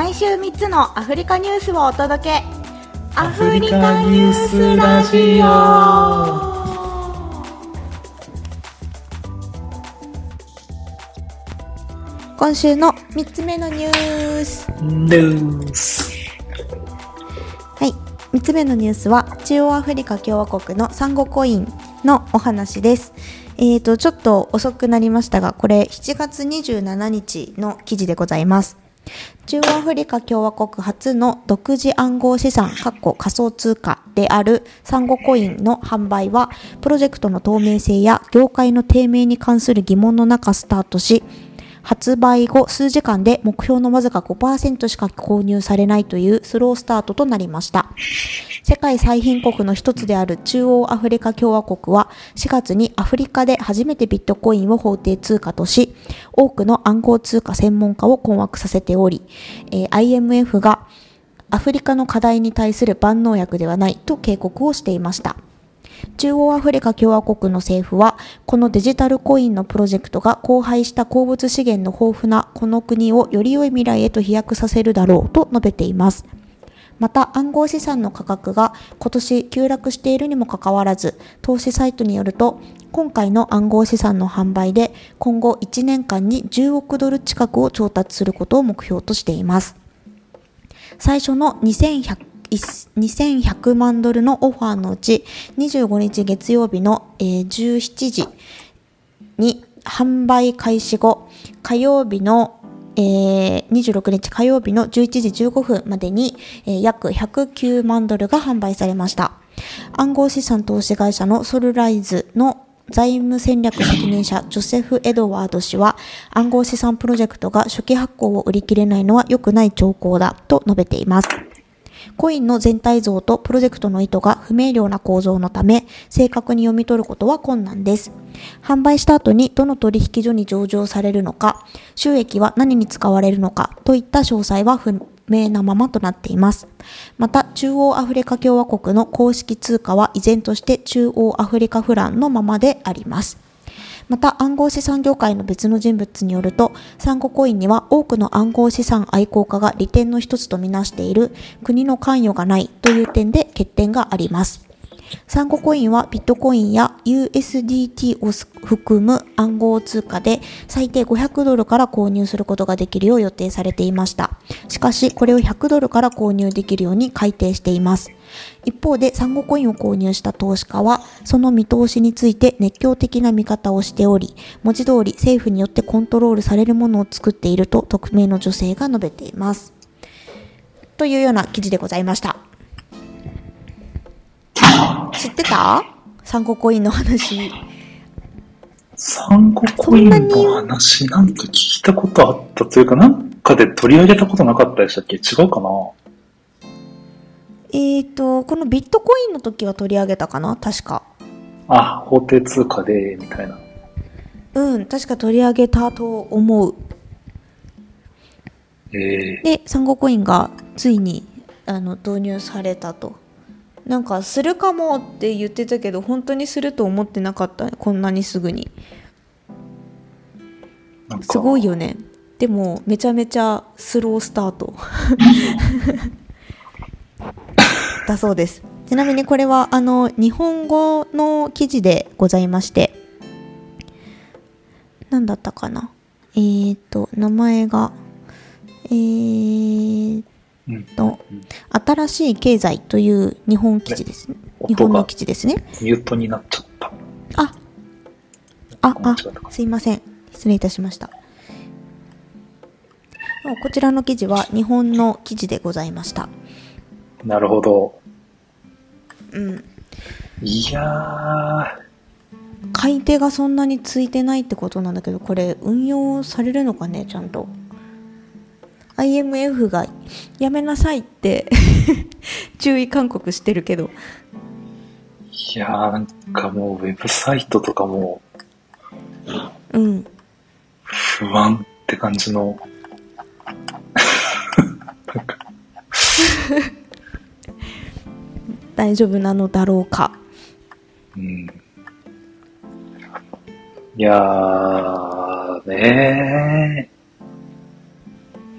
毎週3つのアフリカニュースをお届け、アフリカニュースラジオ。今週の3つ目のニュース、はい、3つ目のニュースは中央アフリカ共和国のサンゴコインのお話です。ちょっと遅くなりましたが、これ7月27日の記事でございます。中央アフリカ共和国初の独自暗号資産仮想通貨であるサンゴコインの販売は、プロジェクトの透明性や業界の低迷に関する疑問の中スタートし、発売後数時間で目標のわずか 5% しか購入されないというスロースタートとなりました。世界最貧国の一つである中央アフリカ共和国は4月にアフリカで初めてビットコインを法定通貨とし、多くの暗号通貨専門家を困惑させており、IMF がアフリカの課題に対する万能薬ではないと警告をしていました。中央アフリカ共和国の政府は、このデジタルコインのプロジェクトが荒廃した鉱物資源の豊富なこの国をより良い未来へと飛躍させるだろうと述べています。また、暗号資産の価格が今年急落しているにもかかわらず、投資サイトによると、今回の暗号資産の販売で今後1年間に10億ドル近くを調達することを目標としています。最初の2100万ドルのオファーのうち、25日月曜日の17時に販売開始後、火曜日の26日火曜日の11時15分までに約109万ドルが販売されました。暗号資産投資会社のソルライズの財務戦略責任者ジョセフ・エドワード氏は、暗号資産プロジェクトが初期発行を売り切れないのは良くない兆候だと述べています。コインの全体像とプロジェクトの意図が不明瞭な構造のため、正確に読み取ることは困難です。販売した後にどの取引所に上場されるのか、収益は何に使われるのかといった詳細は不明なままとなっています。また、中央アフリカ共和国の公式通貨は依然として中央アフリカフランのままであります。また、暗号資産業界の別の人物によると、サンゴコインには多くの暗号資産愛好家が利点の一つとみなしている国の関与がないという点で欠点があります。サンゴコインはビットコインや USDT を含む暗号通貨で最低500ドルから購入することができるよう予定されていました。しかし、これを100ドルから購入できるように改定しています。一方で、サンゴコインを購入した投資家は、その見通しについて熱狂的な見方をしており、文字通り政府によってコントロールされるものを作っていると匿名の女性が述べています。というような記事でございました。知ってた？サンゴコインの話。サンゴコインの話なんか聞いたことあったというか、なんかで取り上げたことなかったでしたっけ？違うかな。このビットコインの時は取り上げたかな、確か。あ、法定通貨でみたいな。うん、確か取り上げたと思う。で、サンゴコインがついに導入されたと。なんかするかもって言ってたけど、本当にすると思ってなかった。こんなにすぐにすごいよね。でもめちゃめちゃスロースタートだそうです。ちなみにこれは日本語の記事でございまして、何だったかな、名前が新しい経済という日本記事ですね。日本の記事ですね。ミュートになっちゃった。すいません。失礼いたしました。こちらの記事は日本の記事でございました。なるほど。うん。いやー。改定がそんなについてないってことなんだけど、これ運用されるのかね、ちゃんと。IMF がやめなさいって注意勧告してるけど、いやー、なんかもうウェブサイトとかも不安って感じのなんか大丈夫なのだろうか。いやーねー、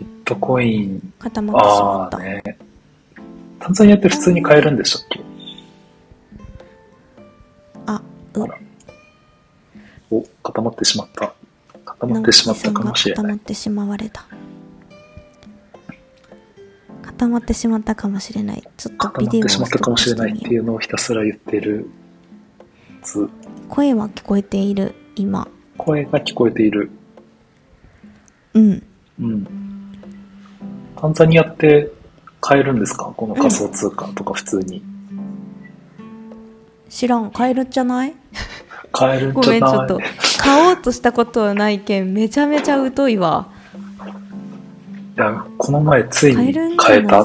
ビットコイン固まってしまった。ね、タンザニアって普通に買えるんでしたっけ？固まってしまった。固まってしまったかもしれない。固まってしまわれた。固まってしまったかもしれない。ちょっとビデオをしてみよう。固まってしまったかもしれないっていうのをひたすら言ってる図。声は聞こえている今。声が聞こえている。うん。うん。タンザニアって買えるんですか？この仮想通貨とか普通に。知らん。買えるんじゃない？買えるんじゃない？ごめん、ちょっと買おうとしたことはないけんめちゃめちゃ疎いわ。いや、この前ついに買えた。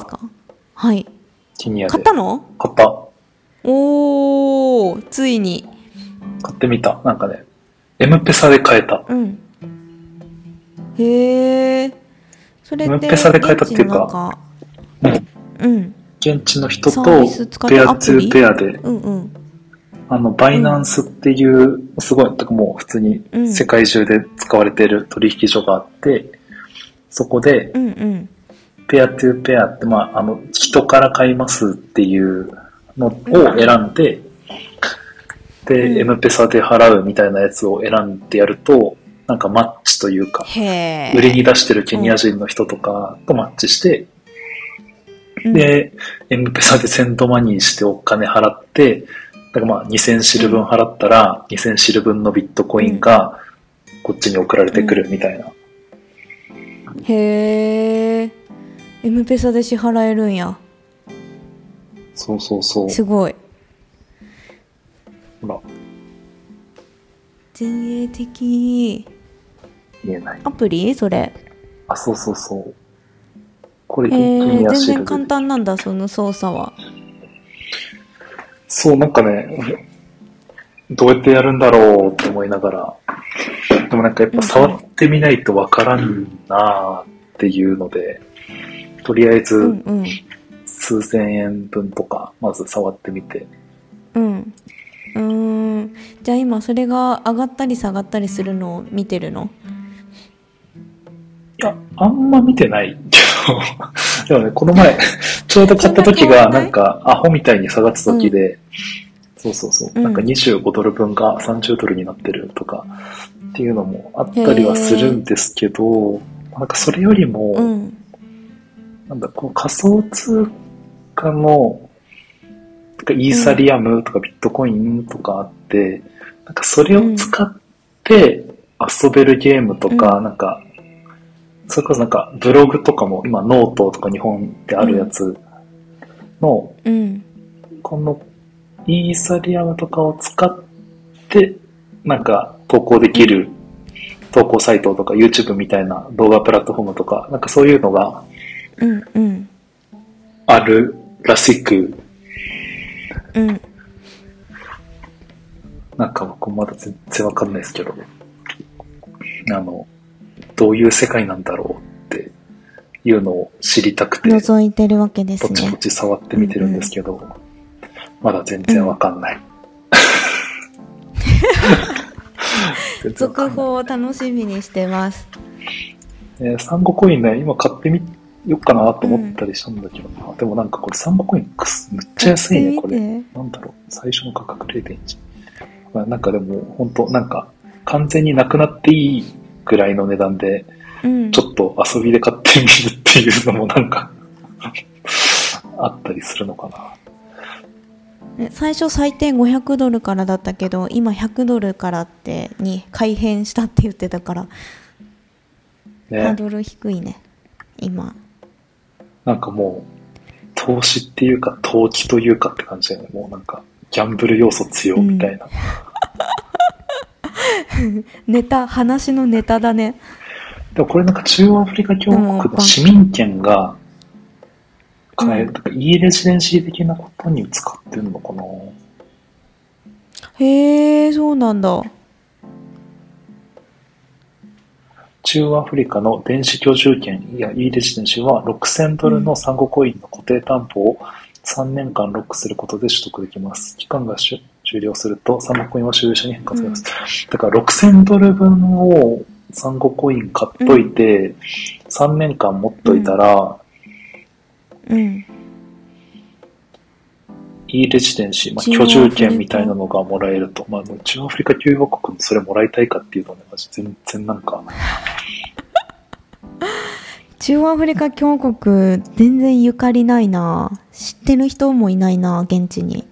はい。ケニアで。買ったの？買った。おー、ついに。買ってみた。なんかね、エムペサで買えた。うん。へー。それってエムペサで買えたっていうか、うん。現地の人とペアツーペアで、うんうん、バイナンスっていうすごいもう普通に世界中で使われている取引所があって、うん、そこで、うんうん、ペアツーペアって、まあ、人から買いますっていうのを選んで、うん、で、うん、エムペサで払うみたいなやつを選んでやるとなんかマッチというか売りに出してるケニア人の人とかとマッチして、うんで、エムペサでセントマニーしてお金払って、だからまあ2000シル分払ったら、うん、2000シル分のビットコインがこっちに送られてくるみたいな。うん、へー。エムペサで支払えるんや。そうそうそう。すごい。ほら。前衛的。言えない。アプリ？それ。あ、そうそうそう。これ全然簡単なんだ、その操作は。そう、なんかね、どうやってやるんだろうって思いながら、でもなんかやっぱ触ってみないとわからんなっていうので、うん、とりあえず数千円分とかまず触ってみて、うん、じゃあ今それが上がったり下がったりするのを見てるの？いや、あんま見てないけどでもね、この前ちょうど買った時がなんかアホみたいに下がった時で、うん、そうそうそう、うん、なんか25ドル分が30ドルになってるとかっていうのもあったりはするんですけど、なんかそれよりも、うん、なんだこう仮想通貨のなんかイーサリアムとかビットコインとかあって、うん、なんかそれを使って遊べるゲームとか、うん、なんかそれこそなんかブログとかも今ノートとか日本であるやつの、うん、このイーサリアムとかを使ってなんか投稿できる投稿サイトとか YouTube みたいな動画プラットフォームとかなんかそういうのがあるらしく、うんうん、なんか僕まだ全然わかんないですけどどういう世界なんだろうっていうのを知りたくて覗いてるわけですね。ポチポチ触ってみてるんですけど、うんうん、まだ全然わかんない、うん、続報を楽しみにしてます、サンゴコインね今買ってみよっかなと思ったりしたんだけどな、うん、でもなんかこれサンゴコインむっちゃ安いねこれなんだろう最初の価格 0.1 なんかでも本当なんか完全になくなっていいぐらいの値段で、うん、ちょっと遊びで買ってみるっていうのもなんかあったりするのかな。最初最低500ドルからだったけど今100ドルからってに改変したって言ってたから、ね、ハードル低いね今。なんかもう投資っていうか投機というかって感じだよね。もうなんかギャンブル要素強みたいな、うんネタ話のネタだね。でもこれなんか中央アフリカ共和国の市民権が買えるとか、Eレジデンシー的なことに使ってるのかな。へえ、そうなんだ。中央アフリカの電子居住権や Eレジデンシーは6000ドルのサンゴコインの固定担保を3年間ロックすることで取得できます。期間が終了するとサンゴコインは所有者に返還されます。だから6000ドル分を3個コイン買っといて、うん、3年間持っといたら、うんうん、Eレジデンシー、まあ、居住権みたいなのがもらえると、まあ、中央アフリカ共和国もそれもらいたいかっていうとね、私全然なんか中央アフリカ共和国全然ゆかりないな、知ってる人もいないな、現地に。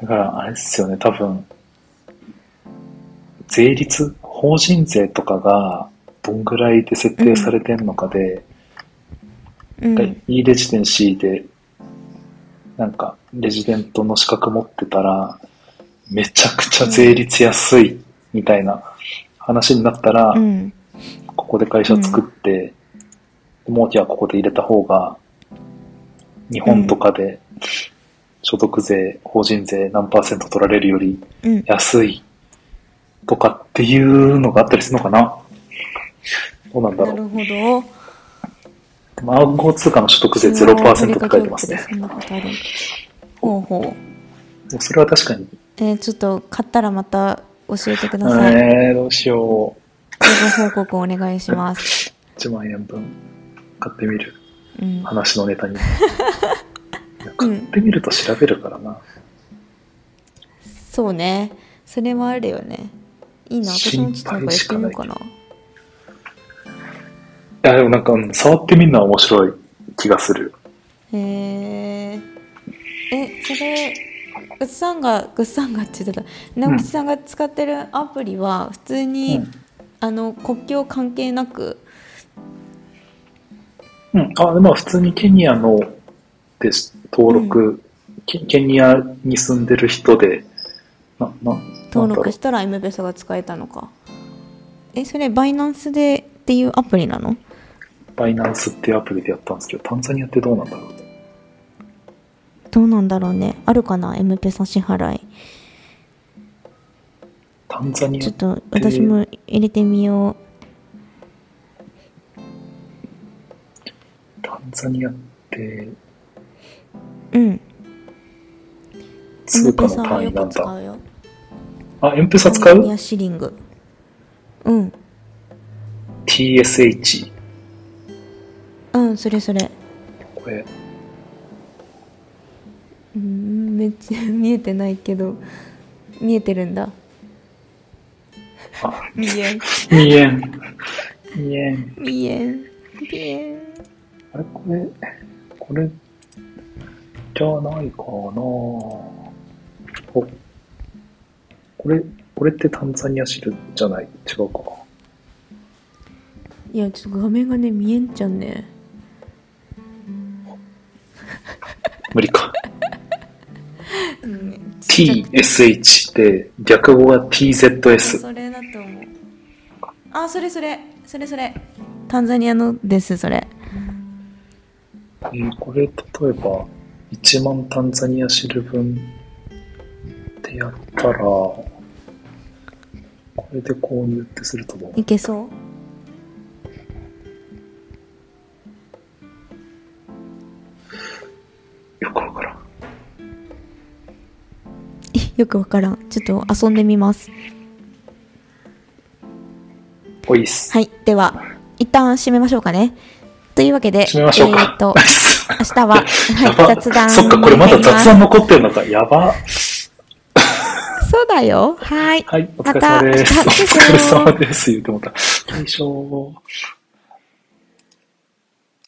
だからあれですよね、多分税率、法人税とかがどんぐらいで設定されてんのかで、うん、Eレジデンシーでなんかレジデントの資格持ってたらめちゃくちゃ税率安いみたいな話になったら、うん、ここで会社作って、うん、もうじゃあここで入れた方が日本とかで所得税、法人税何%取られるより安いとかっていうのがあったりするのかな。どうなんだろう。なるほど。でも暗号通貨の所得税 0% って書いてますね。そんなことある。ほうほう。それは確かに。ちょっと買ったらまた教えてください。どうしよう。ご報告お願いします。1万円分買ってみる。うん、話のネタに。買ってみると調べるからな、うん、そうね、それもあるよね。いいな、私もちょっとなんかやってみようかな。いやでもなんか触ってみるのは面白い気がする。へえ。それグッさんがって言ってた、直吉さんが使ってるアプリは普通に、うん、国境関係なく、うん、あ、でも普通にケニアのです登録、うん、ケニアに住んでる人で登録したら M ペソが使えたのか。それバイナンスでっていうアプリなの？バイナンスっていうアプリでやったんですけど、タンザニアってどうなんだろうね。どうなんだろうね。あるかな M ペソ支払い。タンザニアってちょっと私も入れてみよう。タンザニアって。うん。通貨の単位なんだ。エンペサ使う？シリング。うん。TSH。うん、それ。これ。めっちゃ見えてないけど、見えてるんだ。あ、見えん。あれ、これ。じゃないかな。これってタンザニアシルじゃない？違うか。いや、ちょっと画面がね、見えんちゃうね。無理か。うん、TSH で略語が TZS。それだと思う。あ、それ。タンザニアのです、それ。これ例えば。1万タンザニアシル分ってやったら、これで購入ってするとどう？いけそう？よくわからん。ちょっと遊んでみます。おいっす。はい、では一旦締めましょうかね。というわけで、明日は、はい、雑談。そっか、これまだ雑談残ってるのか。やば。そうだよ。はい。はい、お疲れ様です。お疲れ様です。言ってもた。よいしょ。